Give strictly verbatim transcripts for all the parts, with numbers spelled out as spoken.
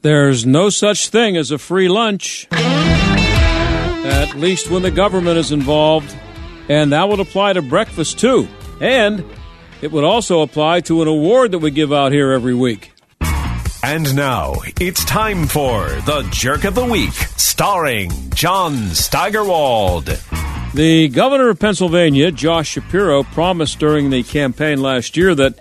There's no such thing as a free lunch, at least when the government is involved, and that would apply to breakfast too. And it would also apply to an award that we give out here every week. And now it's time for The Jerk of the Week, starring John Steigerwald. The governor of Pennsylvania, Josh Shapiro, promised during the campaign last year that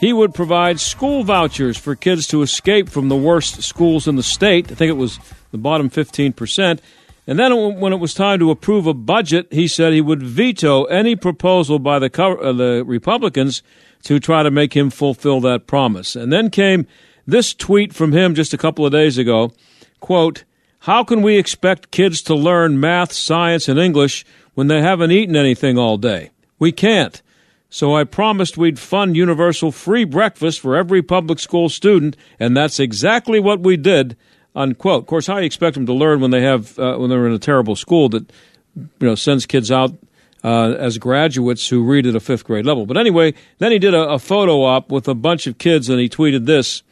he would provide school vouchers for kids to escape from the worst schools in the state. I think it was the bottom fifteen percent. And then when it was time to approve a budget, he said he would veto any proposal by the, uh, the Republicans to try to make him fulfill that promise. And then came this tweet from him just a couple of days ago, quote, "How can we expect kids to learn math, science, and English when they haven't eaten anything all day? We can't. So I promised we'd fund universal free breakfast for every public school student, and that's exactly what we did," unquote. Of course, how do you expect them to learn when they have uh, when they're in a terrible school that, you know, sends kids out uh, as graduates who read at a fifth grade level? But anyway, then he did a, a photo op with a bunch of kids, and he tweeted this.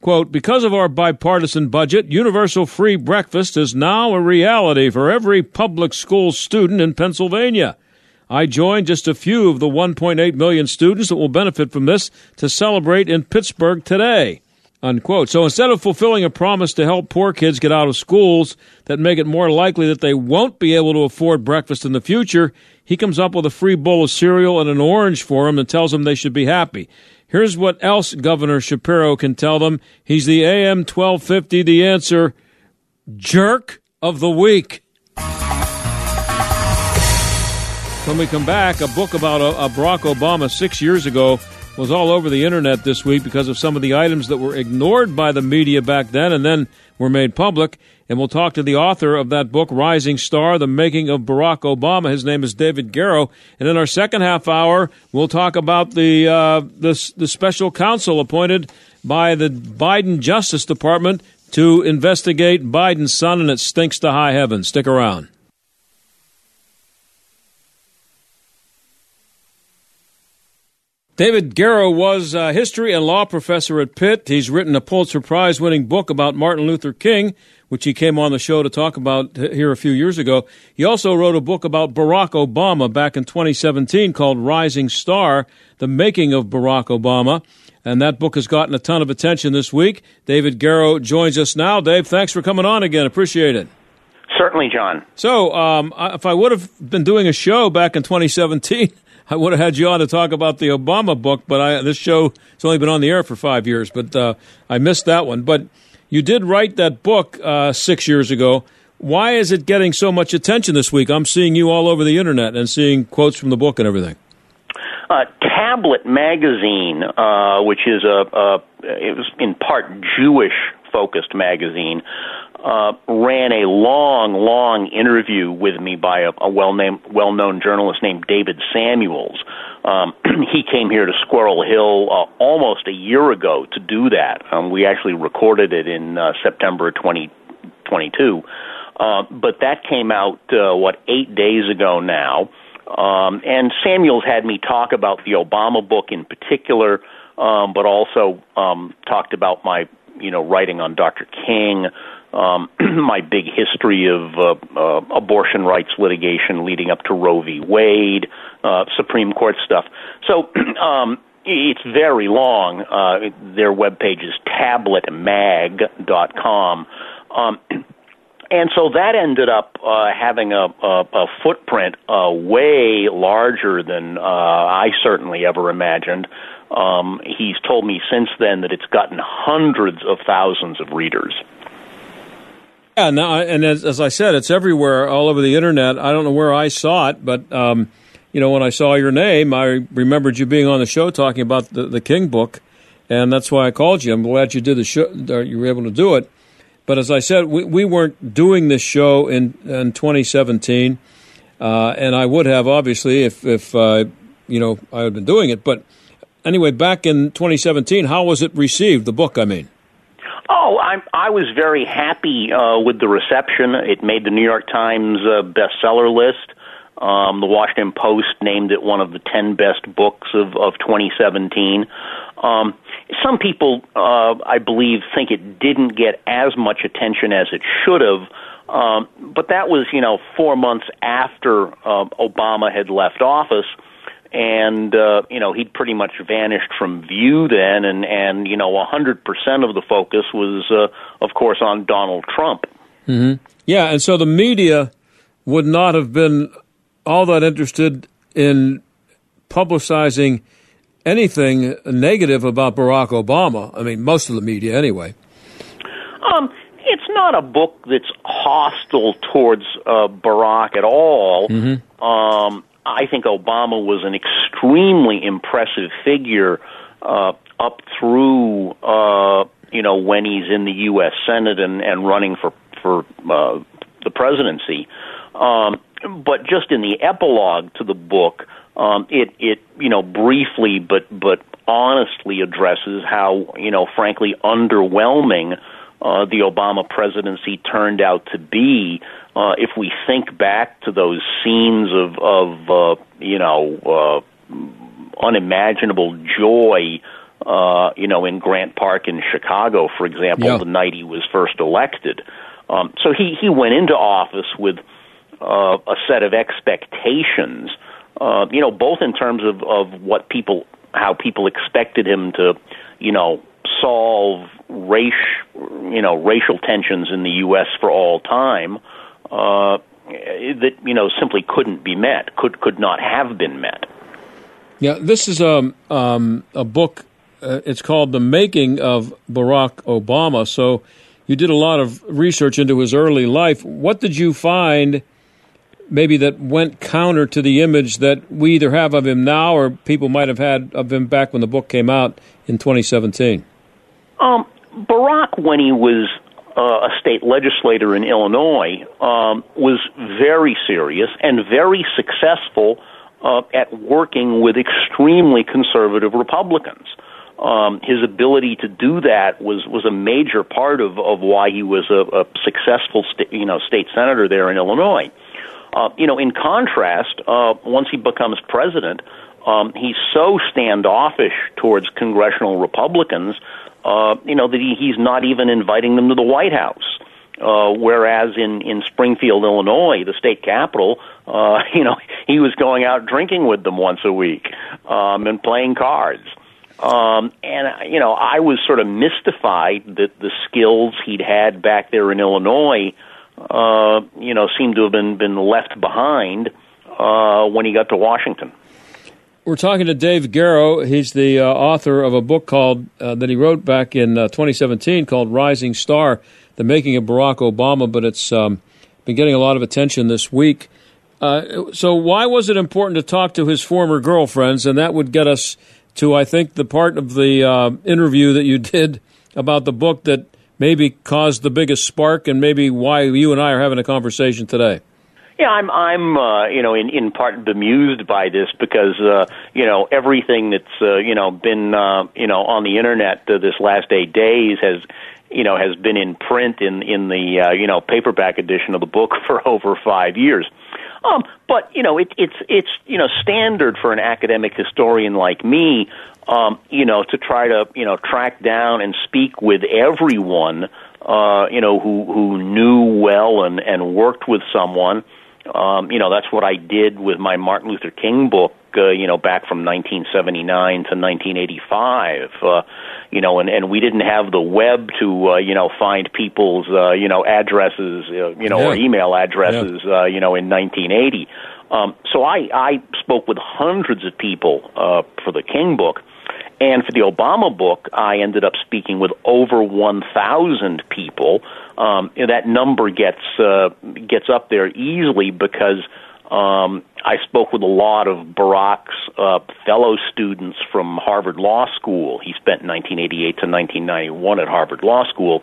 Quote, "Because of our bipartisan budget, universal free breakfast is now a reality for every public school student in Pennsylvania. I joined just a few of the one point eight million students that will benefit from this to celebrate in Pittsburgh today," unquote. So instead of fulfilling a promise to help poor kids get out of schools that make it more likely that they won't be able to afford breakfast in the future, he comes up with a free bowl of cereal and an orange for them and tells them they should be happy. Here's what else Governor Shapiro can tell them. He's the A M twelve fifty, The Answer, Jerk of the Week. When we come back, a book about a, a Barack Obama six years ago was all over the internet this week because of some of the items that were ignored by the media back then and then were made public. And we'll talk to the author of that book, Rising Star: The Making of Barack Obama. His name is David Garrow. And in our second half hour, we'll talk about the uh, the, the special counsel appointed by the Biden Justice Department to investigate Biden's son, and it stinks to high heaven. Stick around. David Garrow was a history and law professor at Pitt. He's written a Pulitzer Prize-winning book about Martin Luther King, which he came on the show to talk about here a few years ago. He also wrote a book about Barack Obama back in twenty seventeen called Rising Star: The Making of Barack Obama. And that book has gotten a ton of attention this week. David Garrow joins us now. Dave, thanks for coming on again. Appreciate it. Certainly, John. So um, if I would have been doing a show back in twenty seventeen... I would have had you on to talk about the Obama book, but I, this show has only been on the air for five years, but uh, I missed that one. But you did write that book uh, six years ago. Why is it getting so much attention this week? I'm seeing you all over the internet and seeing quotes from the book and everything. Uh, Tablet Magazine, uh, which is a, a it was in part Jewish-focused magazine, Uh, ran a long, long interview with me by a, a well-named, well-known journalist named David Samuels. Um, he came here to Squirrel Hill uh, almost a year ago to do that. Um, we actually recorded it in uh, September twenty twenty-two. Uh, but that came out, uh, what, eight days ago now. Um, and Samuels had me talk about the Obama book in particular, um, but also um, talked about my, you know, writing on Doctor King, Um, my big history of uh, uh, abortion rights litigation leading up to Roe v. Wade, uh, Supreme Court stuff. So um, it's very long. Uh, their webpage is tablet mag dot com. Um, and so that ended up uh, having a, a, a footprint uh, way larger than uh, I certainly ever imagined. Um, he's told me since then that it's gotten hundreds of thousands of readers. Yeah, no, and as, as I said, it's everywhere, all over the internet. I don't know where I saw it, but um, you know, when I saw your name, I remembered you being on the show talking about the, the King book, and that's why I called you. I'm glad you did the show, or you were able to do it. But as I said, we, we weren't doing this show in, in twenty seventeen, uh, and I would have, obviously, if, if uh, you know, I had been doing it. But anyway, back in twenty seventeen, how was it received, the book, I mean? Oh, I, I was very happy uh, with the reception. It made the New York Times uh, bestseller list. Um, the Washington Post named it one of the ten best books of, of twenty seventeen. Um, some people, uh, I believe, think it didn't get as much attention as it should have, um, but that was, you know, four months after uh, Obama had left office. And, uh, you know, he'd pretty much vanished from view then. And, and you know, one hundred percent of the focus was, uh, of course, on Donald Trump. Mm-hmm. Yeah, and so the media would not have been all that interested in publicizing anything negative about Barack Obama. I mean, most of the media anyway. Um, it's not a book that's hostile towards uh, Barack at all. Mm-hmm. Um I think Obama was an extremely impressive figure uh, up through, uh, you know, when he's in the U S. Senate and, and running for, for uh, the presidency. Um, but just in the epilogue to the book, um, it, it, you know, briefly but, but honestly addresses how, you know, frankly, underwhelming Uh, the Obama presidency turned out to be, uh, if we think back to those scenes of, of uh, you know, uh, unimaginable joy, uh, you know, in Grant Park in Chicago, for example, yeah. The night he was first elected. Um, so he, he went into office with uh, a set of expectations, uh, you know, both in terms of, of what people, how people expected him to, you know, solve race, you know, racial tensions in the U S for all time, uh, that, you know, simply couldn't be met, could could not have been met. Yeah, this is a, um, a book, uh, it's called The Making of Barack Obama, so you did a lot of research into his early life. What did you find maybe that went counter to the image that we either have of him now or people might have had of him back when the book came out in twenty seventeen? Um, Barack, when he was uh, a state legislator in Illinois, um, was very serious and very successful uh, at working with extremely conservative Republicans. Um, his ability to do that was, was a major part of, of why he was a, a successful sta- you know, state senator there in Illinois. Uh, you know, in contrast, uh, once he becomes president, um, he's so standoffish towards congressional Republicans Uh, you know, that he, he's not even inviting them to the White House, uh, whereas in, in Springfield, Illinois, the state capital, uh, you know, he was going out drinking with them once a week um, and playing cards. Um, and, you know, I was sort of mystified that the skills he'd had back there in Illinois, uh, you know, seemed to have been, been left behind uh, when he got to Washington. We're talking to Dave Garrow. He's the uh, author of a book called uh, that he wrote back in uh, twenty seventeen called Rising Star, The Making of Barack Obama, but it's um, been getting a lot of attention this week. Uh, so why was it important to talk to his former girlfriends? And that would get us to, I think, the part of the uh, interview that you did about the book that maybe caused the biggest spark and maybe why you and I are having a conversation today. Yeah, I'm, I'm, uh, you know, in, in part bemused by this because, uh, you know, everything that's, uh, you know, been, uh, you know, on the internet uh, this last eight days has, you know, has been in print in, in the, uh, you know, paperback edition of the book for over five years. Um, but, you know, it, it's, it's, you know, standard for an academic historian like me, um, you know, to try to, you know, track down and speak with everyone, uh, you know, who, who knew well and, and worked with someone. Um, you know, that's what I did with my Martin Luther King book, uh, you know, back from nineteen seventy-nine to nineteen eighty-five, uh, you know, and, and we didn't have the web to, uh, you know, find people's, uh, you know, addresses, uh, you know, yeah. or email addresses, yeah. uh, you know, in nineteen eighty. Um, so I, I spoke with hundreds of people uh, for the King book. And for the Obama book, I ended up speaking with over one thousand people. Um, that number gets uh, gets up there easily because Um, I spoke with a lot of Barack's uh, fellow students from Harvard Law School. He spent nineteen eighty-eight to nineteen ninety-one at Harvard Law School.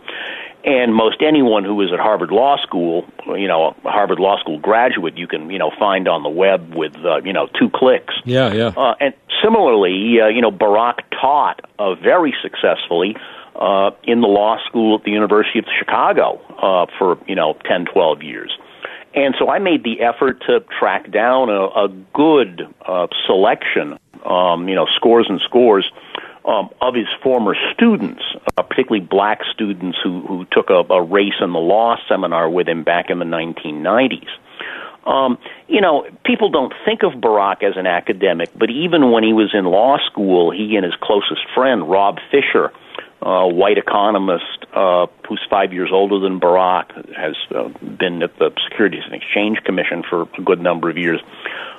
And most anyone who is at Harvard Law School, you know, a Harvard Law School graduate, you can, you know, find on the web with, uh, you know, two clicks. Yeah, yeah. Uh, and similarly, uh, you know, Barack taught uh, very successfully uh, in the law school at the University of Chicago uh, for, you know, ten, twelve years. And so I made the effort to track down a, a good uh, selection, um, you know, scores and scores um, of his former students, uh, particularly black students who, who took a, a race in the law seminar with him back in the nineteen nineties. Um, you know, people don't think of Barack as an academic, but even when he was in law school, he and his closest friend, Rob Fisher, a uh, white economist uh, who's five years older than Barack, has uh, been at the Securities and Exchange Commission for a good number of years.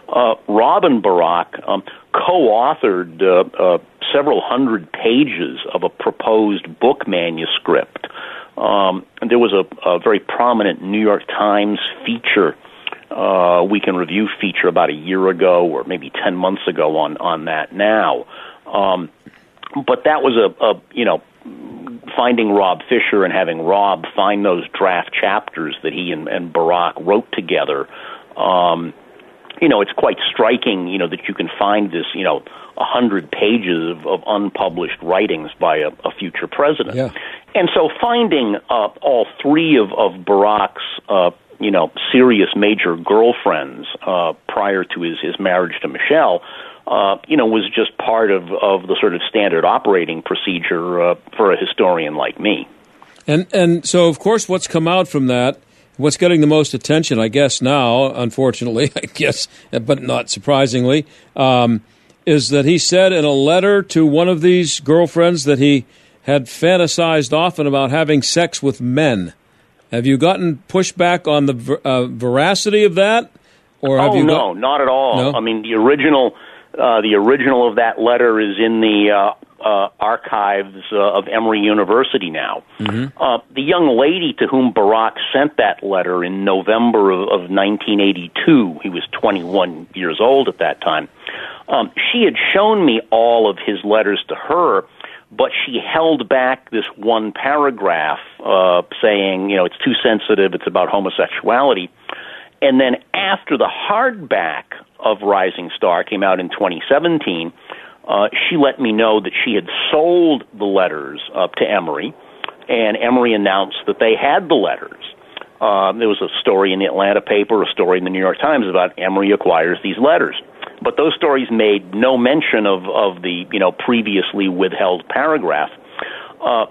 Uh, Rob and Barack um, co-authored uh, uh, several hundred pages of a proposed book manuscript. Um, and there was a, a very prominent New York Times feature, uh, Week in Review feature about a year ago or maybe ten months ago on, on that now. Um, but that was a, a, you know, finding Rob Fisher and having Rob find those draft chapters that he and, and Barack wrote together. Um, you know, it's quite striking, you know, that you can find this, you know, one hundred pages of, of unpublished writings by a, a future president. Yeah. And so finding uh, all three of, of Barack's, uh, you know, serious major girlfriends uh, prior to his, his marriage to Michelle, Uh, you know, was just part of, of the sort of standard operating procedure uh, for a historian like me. And and so, of course, what's come out from that, what's getting the most attention, I guess now, unfortunately, I guess, but not surprisingly, um, is that he said in a letter to one of these girlfriends that he had fantasized often about having sex with men. Have you gotten pushback on the ver- uh, veracity of that? Or have oh, you no, got- not at all. No? I mean, the original... Uh, the original of that letter is in the uh, uh, archives uh, of Emory University now. Mm-hmm. Uh, the young lady to whom Barack sent that letter in November of, of nineteen eighty-two, he was twenty-one years old at that time, um, she had shown me all of his letters to her, but she held back this one paragraph uh, saying, you know, it's too sensitive, it's about homosexuality. And then after the hardback of Rising Star came out in twenty seventeen, uh, she let me know that she had sold the letters up to Emory, and Emory announced that they had the letters. Uh, there was a story in the Atlanta paper, a story in the New York Times about Emory acquires these letters. But those stories made no mention of, of the, you know, previously withheld paragraph. Uh,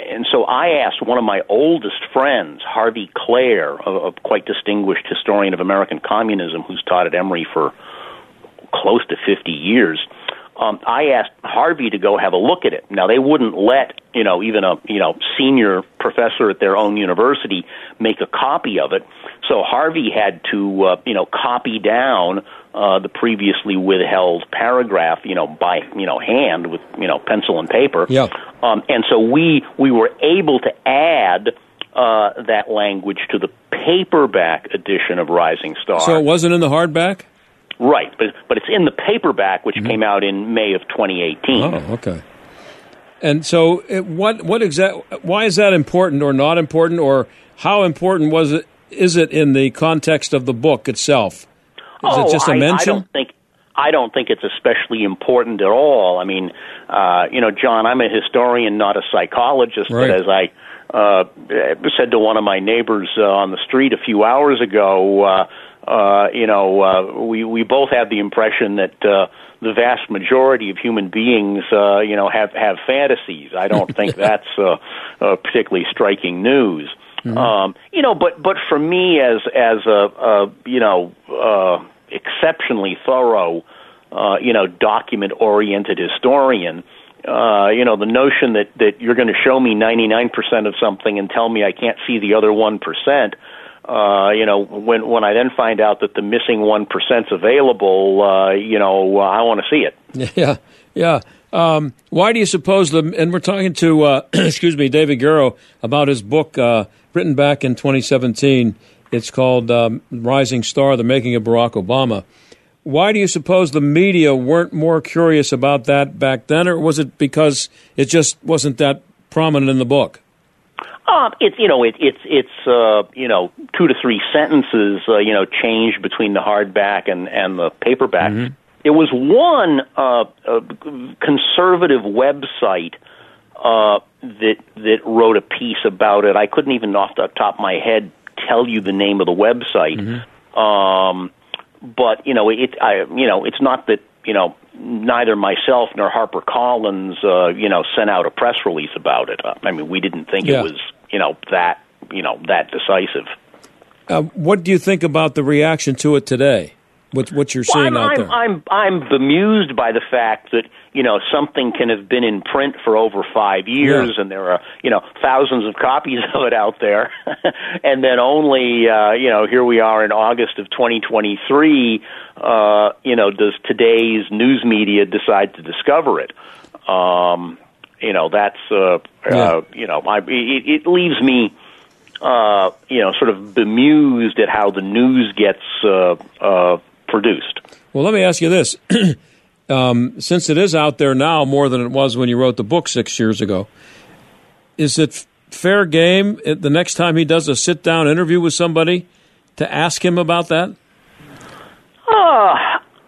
And so I asked one of my oldest friends, Harvey Clare, a, a quite distinguished historian of American communism who's taught at Emory for close to fifty years. Um, I asked Harvey to go have a look at it. Now, they wouldn't let, you know, even a, you know, senior professor at their own university make a copy of it. So Harvey had to, uh, you know, copy down uh, the previously withheld paragraph, you know, by, you know, hand with, you know, pencil and paper. Yeah. Um, and so we, we were able to add uh, that language to the paperback edition of Rising Star. So it wasn't in the hardback? Right, but but it's in the paperback, which mm-hmm. came out in May of twenty eighteen. Oh, okay. And so, it, what what exactly? Why is that important, or not important, or how important was it? Is it in the context of the book itself? Is oh, it just a I, mention? I don't think I don't think it's especially important at all. I mean, uh, you know, John, I'm a historian, not a psychologist, right. But as I uh, said to one of my neighbors uh, on the street a few hours ago. Uh, Uh, you know, uh, we, we both have the impression that uh, the vast majority of human beings, uh, you know, have, have fantasies. I don't think that's uh, uh, particularly striking news. Mm-hmm. Um, you know, but, but for me as, as a, a you know, uh, exceptionally thorough, uh, you know, document-oriented historian, Uh, you know, the notion that, that you're going to show me ninety-nine percent of something and tell me I can't see the other one percent, Uh, you know, when when I then find out that the missing one percent's available, uh, you know, uh, I want to see it. Yeah, yeah. Um, why do you suppose the? And we're talking to, uh, excuse me, David Garrow about his book uh, written back in twenty seventeen, It's called um, Rising Star: The Making of Barack Obama. Why do you suppose the media weren't more curious about that back then, or was it because it just wasn't that prominent in the book? Uh, it's you know it, it's it's uh, you know two to three sentences uh, you know changed between the hardback and and the paperback. Mm-hmm. There was one uh, uh, conservative website uh, that that wrote a piece about it. I couldn't even off the top of my head tell you the name of the website. Mm-hmm. Um, but you know it I you know it's not that you know neither myself nor HarperCollins uh, you know sent out a press release about it. I mean we didn't think yeah. it was you know that you know that decisive. Uh, what do you think about the reaction to it today? What, what you're seeing well, I'm, out there? I'm, I'm I'm bemused by the fact that you know something can have been in print for over five years, yeah. and there are you know thousands of copies of it out there, and then only uh, you know here we are in August of twenty twenty-three. Uh, you know, does today's news media decide to discover it? Um, you know, that's uh, yeah. uh, you know, I, it, it leaves me. Uh, you know, sort of bemused at how the news gets uh, uh, produced. Well, let me ask you this. um, since it is out there now more than it was when you wrote the book six years ago, is it f- fair game the next time he does a sit-down interview with somebody to ask him about that? Uh,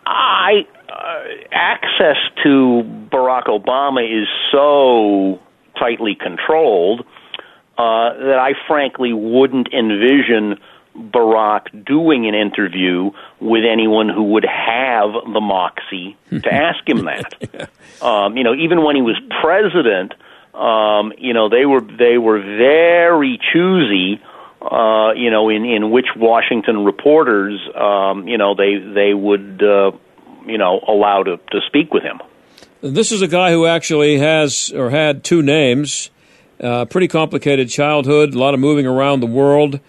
I uh, access to Barack Obama is so tightly controlled Uh, that I frankly wouldn't envision Barack doing an interview with anyone who would have the moxie to ask him that. yeah. um, you know, even when he was president, um, you know they were they were very choosy. Uh, you know, in, in which Washington reporters, um, you know, they they would uh, you know allow to, to speak with him. This is a guy who actually has or had two names. Uh, pretty complicated childhood, a lot of moving around the world.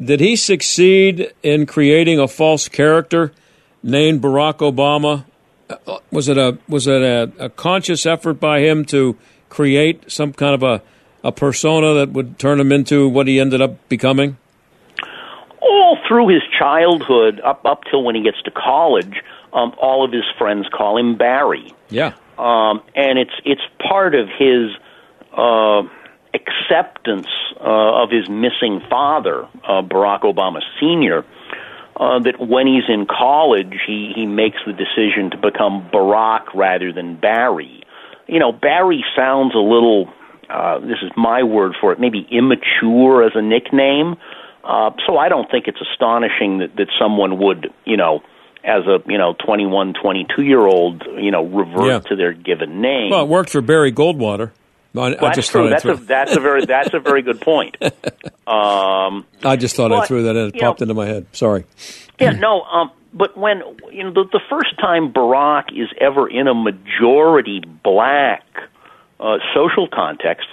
Did he succeed in creating a false character named Barack Obama? Uh, was it a was it a, a conscious effort by him to create some kind of a, a persona that would turn him into what he ended up becoming? All through his childhood, up up till when he gets to college, um, all of his friends call him Barry. Yeah, um, and it's it's part of his. Uh, acceptance uh, of his missing father, uh, Barack Obama Senior, uh, that when he's in college, he, he makes the decision to become Barack rather than Barry. You know, Barry sounds a little, uh, this is my word for it, maybe immature as a nickname. Uh, so I don't think it's astonishing that, that someone would, you know, as a, you know, twenty-one, twenty-two-year-old, you know, revert yeah. to their given name. Well, it worked for Barry Goldwater. No, I, well, I that's just true. That's a, that's a very that's a very good point. Um, I just thought but, I threw that in. It popped know, into my head. Sorry. Yeah, no. Um, but when you know the, the first time Barack is ever in a majority black uh, social context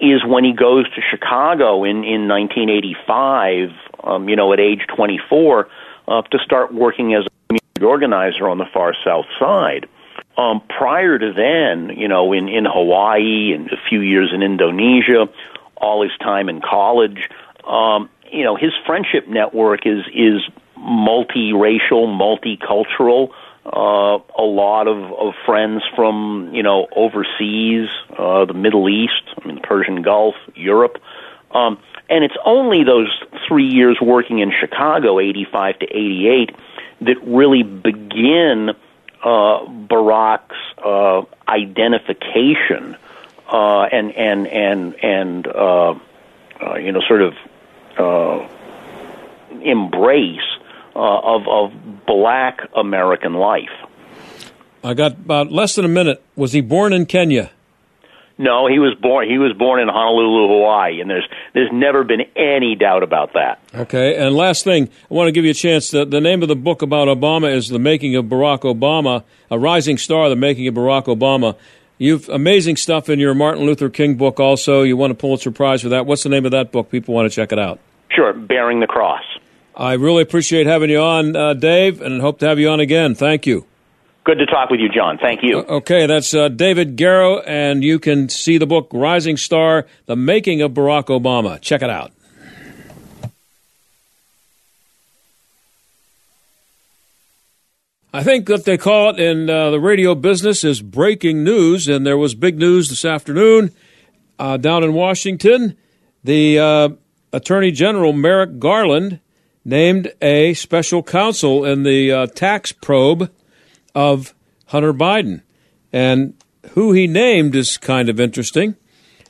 is when he goes to Chicago in in nineteen eighty-five. Um, you know, at age twenty-four, uh, to start working as a community organizer on the far South Side. Um, prior to then, you know, in, in Hawaii and a few years in Indonesia, all his time in college, um, you know, his friendship network is is multiracial, multicultural. Uh, a lot of, of friends from, you know, overseas, uh, the Middle East, I mean, the Persian Gulf, Europe. Um, and it's only those three years working in Chicago, eighty-five to eighty-eight, that really begin Uh, Barack's uh, identification uh, and and and and uh, uh, you know sort of uh, embrace uh, of of black American life. I got about less than a minute. Was he born in Kenya? No, he was born. He was born in Honolulu, Hawaii, and there's there's never been any doubt about that. Okay, and last thing, I want to give you a chance. The, the name of the book about Obama is "The Making of Barack Obama," a Rising Star: The Making of Barack Obama. You've amazing stuff in your Martin Luther King book. Also, you won a Pulitzer Prize for that. What's the name of that book? People want to check it out. Sure, Bearing the Cross. I really appreciate having you on, uh, Dave, and hope to have you on again. Thank you. Good to talk with you, John. Thank you. Okay, that's uh, David Garrow, and you can see the book Rising Star: The Making of Barack Obama. Check it out. I think what they call it in uh, the radio business is breaking news, and there was big news this afternoon uh, down in Washington. The uh, Attorney General Merrick Garland named a special counsel in the uh, tax probe of Hunter Biden. And who he named is kind of interesting,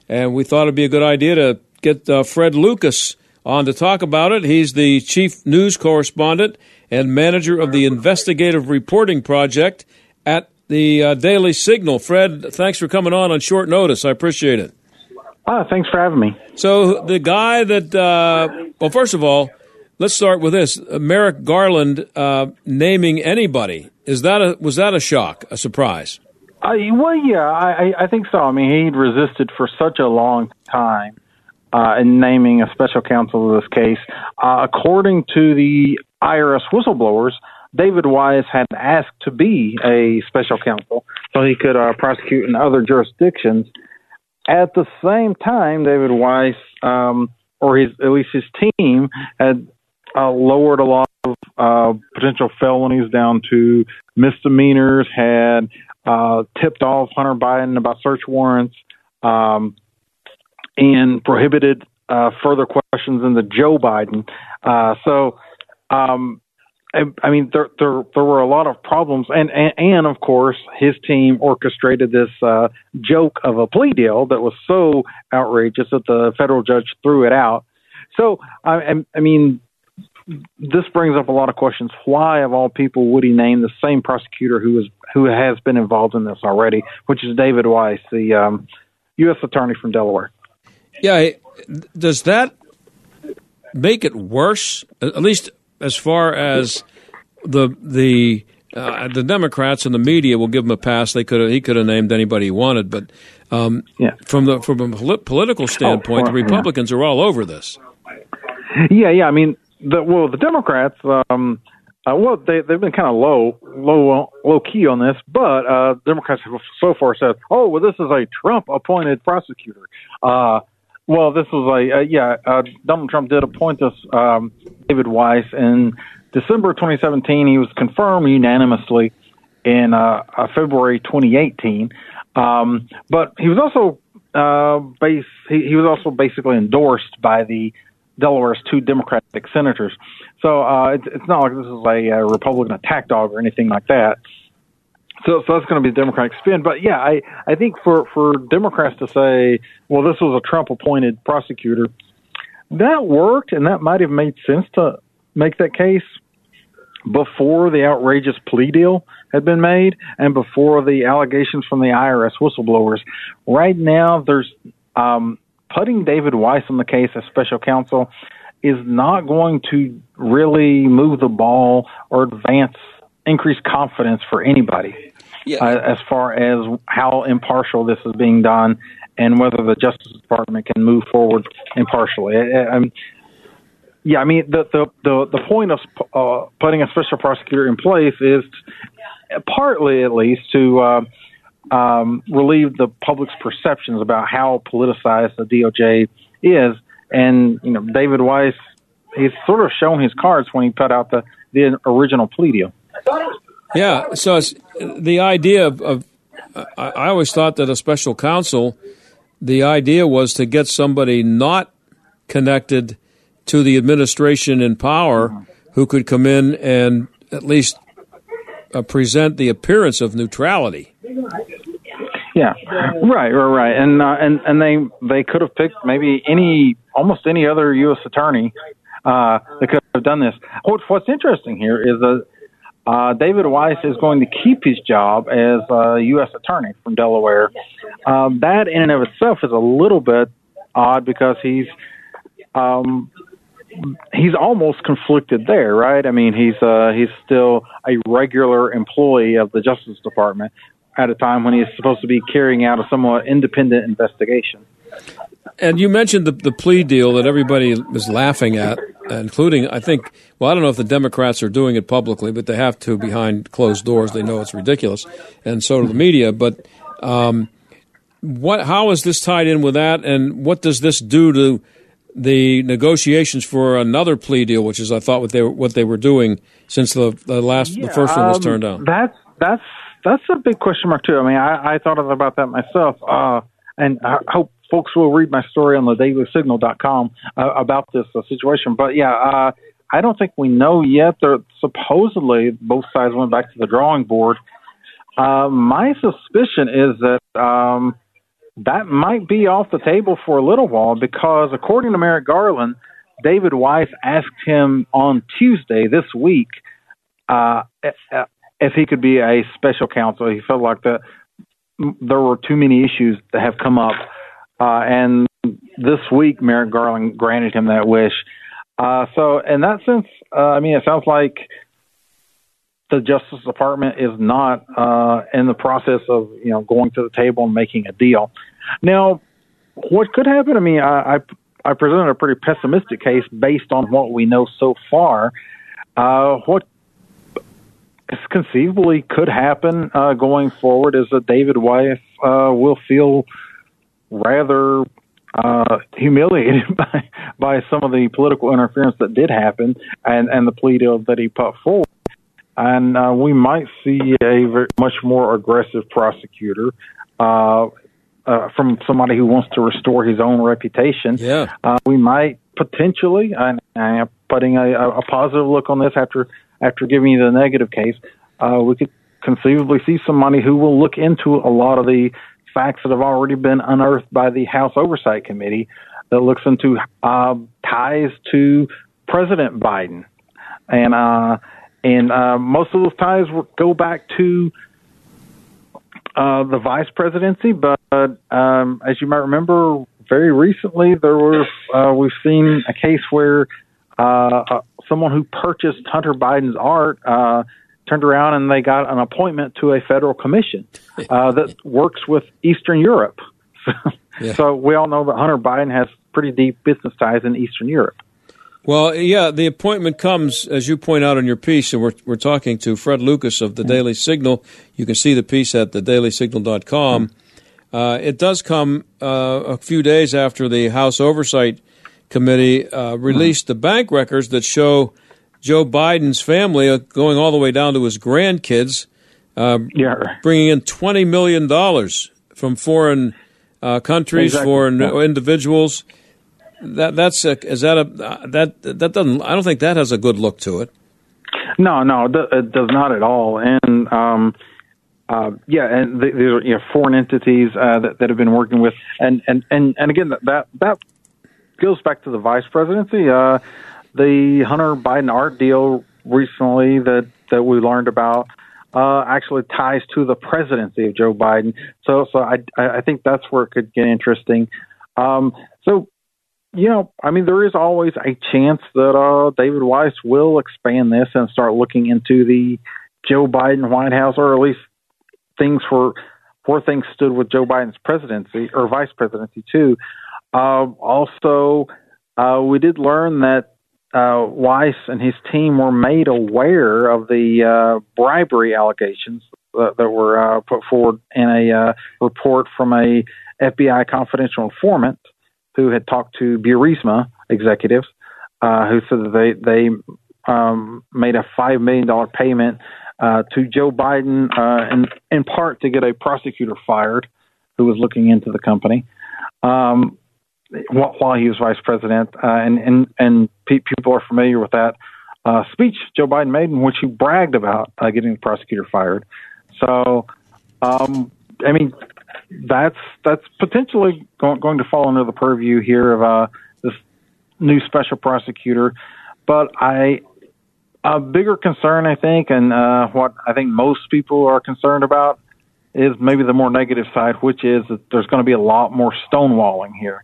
and we thought it would be a good idea to get uh, Fred Lucas on to talk about it. He's the chief news correspondent and manager of the Investigative Reporting Project at the uh, Daily Signal. Fred, thanks for coming on on short notice. I appreciate it. Oh, thanks for having me. So the guy that, uh, well, first of all, let's start with this. Merrick Garland uh, naming anybody. Is that a, was that a shock, a surprise? Uh, well, yeah, I, I think so. I mean, he'd resisted for such a long time uh, in naming a special counsel to this case. Uh, according to the I R S whistleblowers, David Weiss had asked to be a special counsel so he could uh, prosecute in other jurisdictions. At the same time, David Weiss, um, or his, at least his team, had uh, lowered a lot of uh, potential felonies down to misdemeanors, had uh, tipped off Hunter Biden about search warrants, um, and prohibited uh, further questions into Joe Biden. Uh, so, Um, I, I mean, there, there there were a lot of problems, and, and, and of course, his team orchestrated this uh, joke of a plea deal that was so outrageous that the federal judge threw it out. So, I, I mean, this brings up a lot of questions. Why, of all people, would he name the same prosecutor who was who has been involved in this already, which is David Weiss, the um, U S attorney from Delaware? Yeah, does that make it worse? At least, as far as the the uh, the Democrats and the media will give him a pass. They could he could have named anybody he wanted, but um, yeah. from the from a political standpoint, oh, well, the Republicans yeah. are all over this. Yeah, yeah. I mean, the, well, the Democrats, um, uh, well, they they've been kind of low, low, low key on this, but uh, Democrats have so far said, "Oh, well, this is a Trump-appointed prosecutor." Uh, Well, this was a, uh, yeah, uh, Donald Trump did appoint this um, David Weiss in December twenty seventeen. He was confirmed unanimously in uh, uh, February twenty eighteen. Um, but he was also uh, base, he, he was also basically endorsed by the Delaware's two Democratic senators. So uh, it's, it's not like this is a, a Republican attack dog or anything like that. So, so that's going to be the Democratic spin. But, yeah, I, I think for, for Democrats to say, well, this was a Trump-appointed prosecutor, that worked, and that might have made sense to make that case before the outrageous plea deal had been made and before the allegations from the I R S whistleblowers. Right now, there's um, putting David Weiss on the case as special counsel is not going to really move the ball or advance increased confidence for anybody yeah. uh, as far as how impartial this is being done and whether the Justice Department can move forward impartially. I, I, I'm, yeah, I mean, the the, the, the point of uh, putting a special prosecutor in place is yeah. partly, at least, to uh, um, relieve the public's perceptions about how politicized the D O J is. And, you know, David Weiss, he's sort of shown his cards when he put out the, the original plea deal. Yeah, so it's the idea of, of uh, I always thought that a special counsel, the idea was to get somebody not connected to the administration in power who could come in and at least uh, present the appearance of neutrality. Yeah, right, right, right. And uh, and, and they, they could have picked maybe any, almost any other U S attorney uh, that could have done this. What's, what's interesting here is that Uh, David Weiss is going to keep his job as a U S attorney from Delaware. Um, that in and of itself is a little bit odd because he's um, he's almost conflicted there, right? I mean, he's uh, he's still a regular employee of the Justice Department at a time when he's supposed to be carrying out a somewhat independent investigation. And you mentioned the, the plea deal that everybody is laughing at, including, I think, well, I don't know if the Democrats are doing it publicly, but they have to behind closed doors. They know it's ridiculous, and so do the media. But um, what? How is this tied in with that, and what does this do to the negotiations for another plea deal, which is, I thought, what they were, what they were doing since the, the last yeah, the first um, one was turned down. That's that's that's a big question mark too. I mean, I, I thought about that myself, uh, and I hope folks will read my story on the daily signal dot com uh, about this uh, situation. But yeah, uh, I don't think we know yet. They're, supposedly, both sides went back to the drawing board. Uh, my suspicion is that um, that might be off the table for a little while because, according to Merrick Garland, David Weiss asked him on Tuesday this week uh, if he could be a special counsel. He felt like the, there were too many issues that have come up, uh, and this week Merrick Garland granted him that wish. Uh, so in that sense, uh, I mean, it sounds like the Justice Department is not uh, in the process of, you know, going to the table and making a deal. Now, what could happen to me, I, I, I presented a pretty pessimistic case based on what we know so far. Uh, what conceivably could happen uh, going forward is that David Weiss uh, will feel rather uh, humiliated by, by some of the political interference that did happen and, and the plea deal that he put forward. And uh, we might see a very, much more aggressive prosecutor uh, uh, from somebody who wants to restore his own reputation. Yeah. Uh, we might potentially, and I'm putting a, a positive look on this after after giving you the negative case, uh, we could conceivably see somebody who will look into a lot of the facts that have already been unearthed by the House Oversight Committee that looks into uh, ties to President Biden. And uh And uh, most of those ties go back to uh, the vice presidency. But um, as you might remember, very recently there were uh, we've seen a case where uh, someone who purchased Hunter Biden's art uh, turned around and they got an appointment to a federal commission uh, that works with Eastern Europe. So, yeah. So we all know that Hunter Biden has pretty deep business ties in Eastern Europe. Well, yeah, the appointment comes, as you point out in your piece, and we're we're talking to Fred Lucas of the Daily Signal. You can see the piece at the daily signal dot com. Uh, it does come uh, a few days after the House Oversight Committee uh, released the bank records that show Joe Biden's family going all the way down to his grandkids, uh, yeah. bringing in twenty million dollars from foreign uh, countries, exactly. foreign yeah. individuals. That that's a, is that a that that doesn't I don't think that has a good look to it. No, no, it does not at all. And um, uh, yeah, and these are you know, foreign entities uh, that that have been working with, and and, and, and again that that goes back to the vice presidency. Uh, the Hunter Biden art deal recently that, that we learned about uh, actually ties to the presidency of Joe Biden. So so I I think that's where it could get interesting. Um, so. You know, I mean, there is always a chance that uh, David Weiss will expand this and start looking into the Joe Biden White House, or at least things for where things stood with Joe Biden's presidency or vice presidency, too. Uh, also, uh, we did learn that uh, Weiss and his team were made aware of the uh, bribery allegations that, that were uh, put forward in a uh, report from a F B I confidential informant who had talked to Burisma executives, uh, who said that they they um, made a five million dollar payment uh, to Joe Biden, uh, in in part to get a prosecutor fired, who was looking into the company, um, while he was vice president. Uh, and and and pe- people are familiar with that uh, speech Joe Biden made, in which he bragged about uh, getting the prosecutor fired. So, um, I mean. That's that's potentially going, going to fall under the purview here of uh, this new special prosecutor. But I a bigger concern, I think, and uh, what I think most people are concerned about is maybe the more negative side, which is that there's going to be a lot more stonewalling here.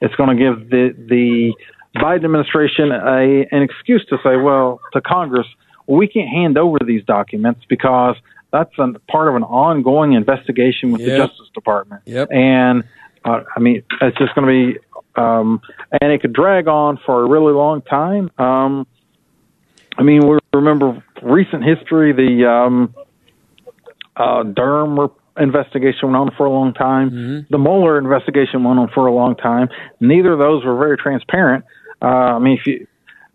It's going to give the, the Biden administration a an excuse to say, well, to Congress, we can't hand over these documents because that's a part of an ongoing investigation with yep. the Justice Department. Yep. And, uh, I mean, it's just going to be, um, and it could drag on for a really long time. Um, I mean, we remember recent history, the um, uh, Durham investigation went on for a long time. Mm-hmm. The Mueller investigation went on for a long time. Neither of those were very transparent. Uh, I mean, if you,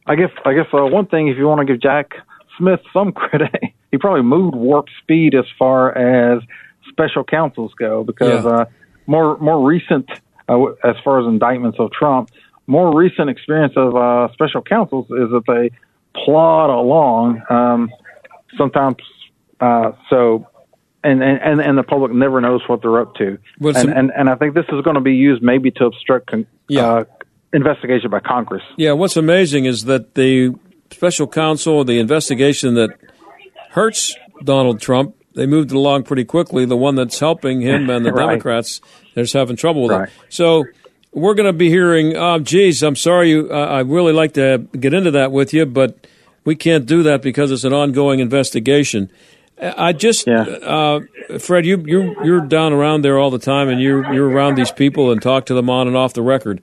I guess, I guess uh, one thing, if you want to give Jack Smith some credit, he probably moved warp speed as far as special counsels go, because yeah. uh, more more recent, uh, as far as indictments of Trump, more recent experience of uh, special counsels is that they plod along um, sometimes. Uh, so. And, and and the public never knows what they're up to. Well, and, and and I think this is going to be used maybe to obstruct con- yeah. uh, investigation by Congress. Yeah, what's amazing is that the special counsel, the investigation that hurts Donald Trump, they moved it along pretty quickly. The one that's helping him and the right. Democrats, they're just having trouble with right. it. So we're going to be hearing, oh, geez, I'm sorry, you, uh, I'd really like to get into that with you, but we can't do that because it's an ongoing investigation. I just, yeah. uh, Fred, you, you, you're down around there all the time, and you're, you're around these people and talk to them on and off the record.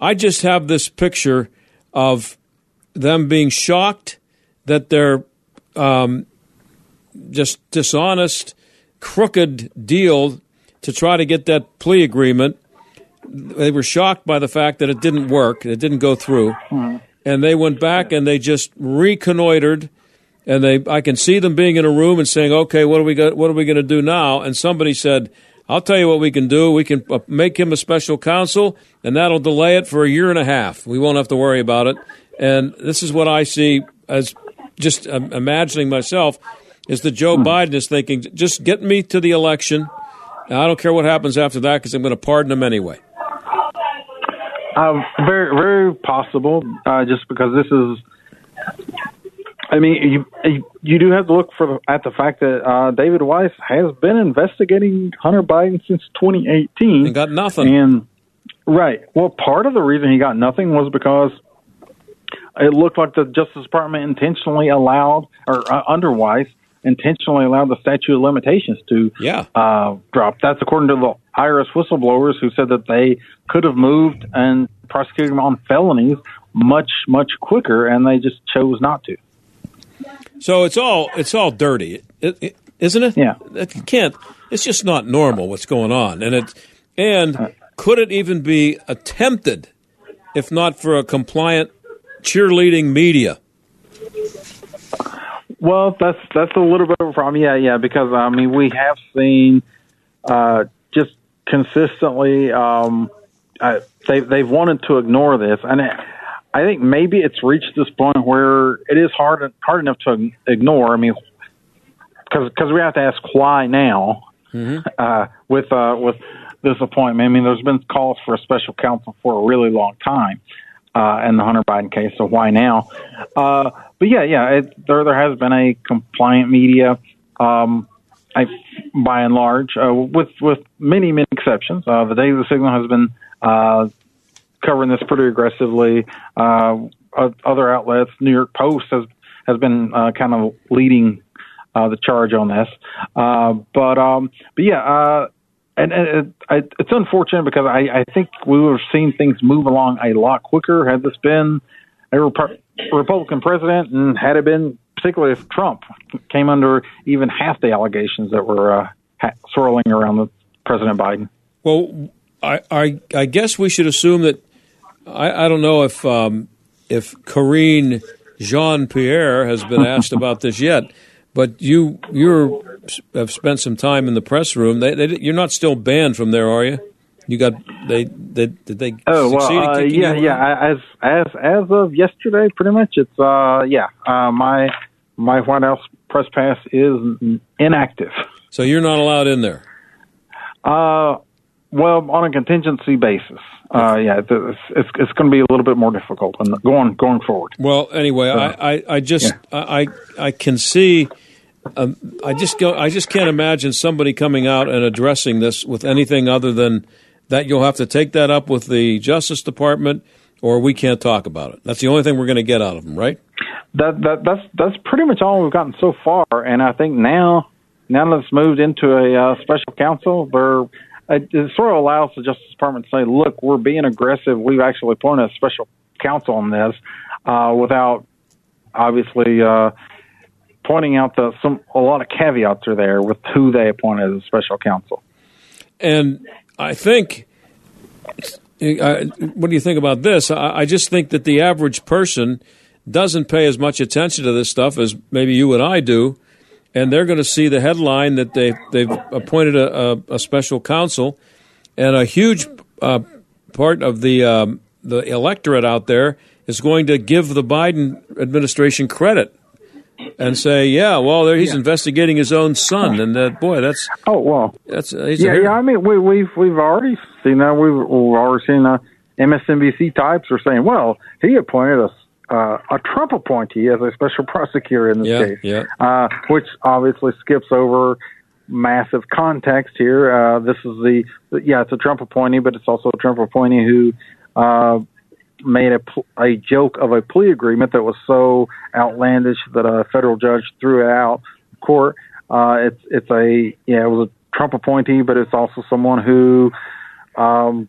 I just have this picture of them being shocked that their um, just dishonest, crooked deal to try to get that plea agreement. They were shocked by the fact that it didn't work. It didn't go through. And they went back and they just reconnoitered. And they, I can see them being in a room and saying, "Okay, what are we got, what are we going to do now?" And somebody said, "I'll tell you what we can do. We can make him a special counsel, and that'll delay it for a year and a half. We won't have to worry about it." And this is what I see as just um, imagining myself is that Joe Biden is thinking, "Just get me to the election. I don't care what happens after that because I'm going to pardon him anyway." Uh, very, very possible. Uh, just because this is. I mean, you you do have to look for at the fact that uh, David Weiss has been investigating Hunter Biden since twenty eighteen. He got nothing. And right. Well, part of the reason he got nothing was because it looked like the Justice Department intentionally allowed, or uh, under Weiss, intentionally allowed the statute of limitations to yeah. uh, drop. That's according to the I R S whistleblowers who said that they could have moved and prosecuted him on felonies much, much quicker, and they just chose not to. So it's all it's all dirty, isn't it? Yeah. It can't. It's just not normal what's going on, and it and could it even be attempted if not for a compliant cheerleading media? Well, that's that's a little bit of a problem. Yeah, yeah. Because I mean, we have seen uh, just consistently um, uh, they they've wanted to ignore this, and. It, I think maybe it's reached this point where it is hard hard enough to ignore. I mean, because we have to ask why now mm-hmm. uh, with uh, with this appointment. I mean, there's been calls for a special counsel for a really long time uh, in the Hunter Biden case, so why now? Uh, but yeah, yeah, it, there there has been a compliant media, um, I, by and large, uh, with with many many exceptions. Uh, the Daily Signal has been. Uh, covering this pretty aggressively. Uh, other outlets, New York Post has, has been uh, kind of leading uh, the charge on this. Uh, but, um, but yeah, uh, and, and it, it's unfortunate because I, I think we would have seen things move along a lot quicker had this been a Rep- Republican president, and had it been, particularly if Trump came under even half the allegations that were uh, ha- swirling around the President Biden. Well, I, I, I guess we should assume that I, I don't know if um, if Karine Jean-Pierre has been asked about this yet, but you you have spent some time in the press room. They, they, you're not still banned from there, are you? You got they, they did they? Oh well, uh, yeah, yeah. I, as as as of yesterday, pretty much it's uh yeah. Uh, my my White House press pass is inactive, so you're not allowed in there. Uh. Well, on a contingency basis, uh, yeah, it's, it's, it's going to be a little bit more difficult going going forward. Well, anyway, so, I, I, I just yeah. I I can see um, I just go I just can't imagine somebody coming out and addressing this with anything other than that. You'll have to take that up with the Justice Department, or we can't talk about it. That's the only thing we're going to get out of them, right? That, that that's that's pretty much all we've gotten so far, and I think now now that it's moved into a uh, special counsel, they're. It sort of allows the Justice Department to say, look, we're being aggressive. We've actually appointed a special counsel on this uh, without obviously uh, pointing out the, some a lot of caveats are there with who they appointed as a special counsel. And I think, I, what do you think about this? I, I just think that the average person doesn't pay as much attention to this stuff as maybe you and I do, and they're going to see the headline that they, they've appointed a, a, a special counsel, and a huge uh, part of the um, the electorate out there is going to give the Biden administration credit and say, yeah, well, there, he's yeah. investigating his own son, and that, boy, that's oh well, that's uh, he's yeah, a yeah. I mean, we, we've we've already seen that. We've, we've already seen that. M S N B C types are saying, well, he appointed a uh, a Trump appointee as a special prosecutor in this yeah, case, yeah. Uh, which obviously skips over massive context here. Uh, this is the yeah, it's a Trump appointee, but it's also a Trump appointee who. Uh, made a, a joke of a plea agreement that was so outlandish that a federal judge threw it out of court. Uh, it's, it's a, yeah, it was a Trump appointee, but it's also someone who, um,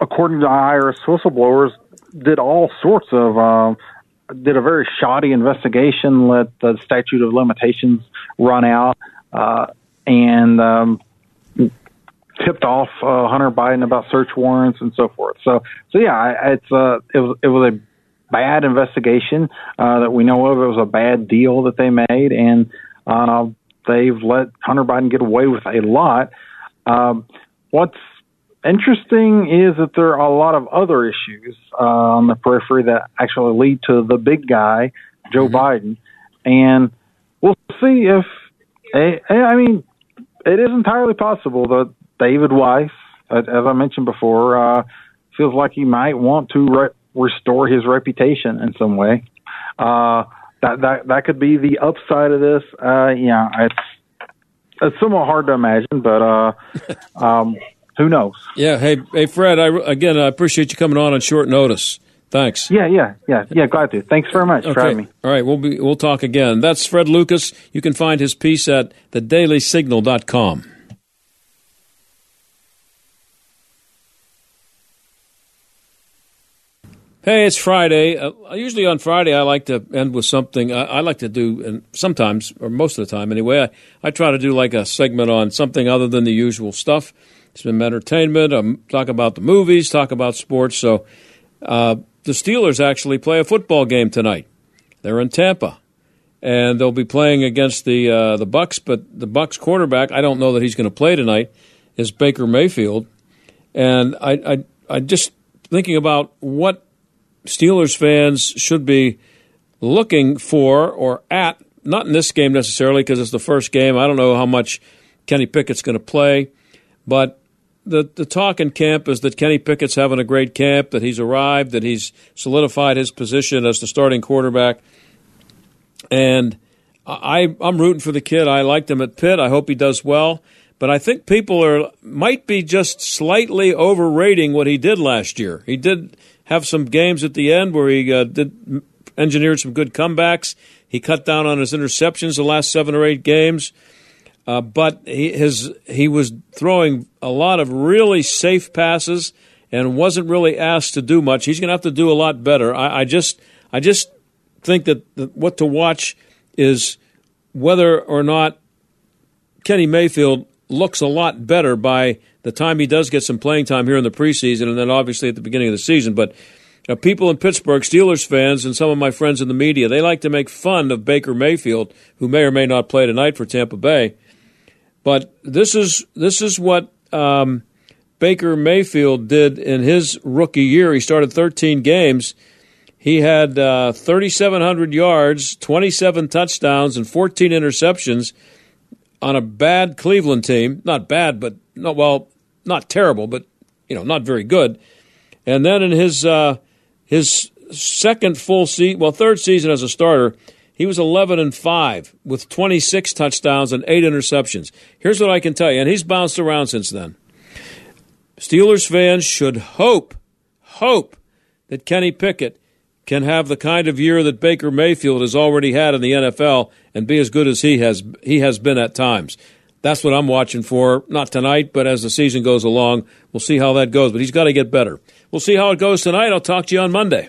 according to I R S whistleblowers, did all sorts of, um, did a very shoddy investigation, let the statute of limitations run out, uh, and, um, tipped off uh, Hunter Biden about search warrants and so forth. So, so yeah, it's uh, it was it was a bad investigation uh, that we know of. It was a bad deal that they made, and uh, they've let Hunter Biden get away with a lot. Um, what's interesting is that there are a lot of other issues uh, on the periphery that actually lead to the big guy, Joe mm-hmm. Biden, and we'll see if I mean it is entirely possible that David Weiss, as I mentioned before, uh, feels like he might want to re- restore his reputation in some way. Uh, that that that could be the upside of this. Uh, yeah, it's it's somewhat hard to imagine, but uh, um, who knows? Yeah. Hey, hey, Fred. I, again, I appreciate you coming on on short notice. Thanks. Yeah, yeah, yeah, yeah. Glad to. Thanks very much okay. for having me. All right, we'll be we'll talk again. That's Fred Lucas. You can find his piece at the daily signal dot com. Hey, it's Friday. Uh, usually on Friday, I like to end with something. I, I like to do, and sometimes, or most of the time anyway, I, I try to do like a segment on something other than the usual stuff. It's been entertainment. I'm, talk about the movies, talk about sports. So uh, the Steelers actually play a football game tonight. They're in Tampa, and they'll be playing against the uh, the Bucks. But the Bucks quarterback, I don't know that he's going to play tonight, is Baker Mayfield. And I, I, I just thinking about what Steelers fans should be looking for or at, not in this game necessarily because it's the first game. I don't know how much Kenny Pickett's going to play, but the the talk in camp is that Kenny Pickett's having a great camp, that he's arrived, that he's solidified his position as the starting quarterback. And I, I'm rooting for the kid. I liked him at Pitt. I hope he does well. But I think people are might be just slightly overrating what he did last year. He did have some games at the end where he uh, did engineered some good comebacks. He cut down on his interceptions the last seven or eight games. Uh, but he, his, he was throwing a lot of really safe passes and wasn't really asked to do much. He's going to have to do a lot better. I, I just I just think that the, what to watch is whether or not Kenny Mayfield looks a lot better by the time he does get some playing time here in the preseason and then obviously at the beginning of the season. But uh, people in Pittsburgh, Steelers fans, and some of my friends in the media, they like to make fun of Baker Mayfield, who may or may not play tonight for Tampa Bay. But this is this is what um, Baker Mayfield did in his rookie year. He started thirteen games. He had uh, thirty-seven hundred yards, twenty-seven touchdowns, and fourteen interceptions on a bad Cleveland team. Not bad, but not well, not terrible, but you know, not very good. And then in his uh, his second full season, well, third season as a starter, he was eleven and five with twenty six touchdowns and eight interceptions. Here's what I can tell you, and he's bounced around since then. Steelers fans should hope, hope that Kenny Pickett can have the kind of year that Baker Mayfield has already had in the N F L and be as good as he has he has been at times. That's what I'm watching for, not tonight, but as the season goes along, we'll see how that goes. But he's got to get better. We'll see how it goes tonight. I'll talk to you on Monday.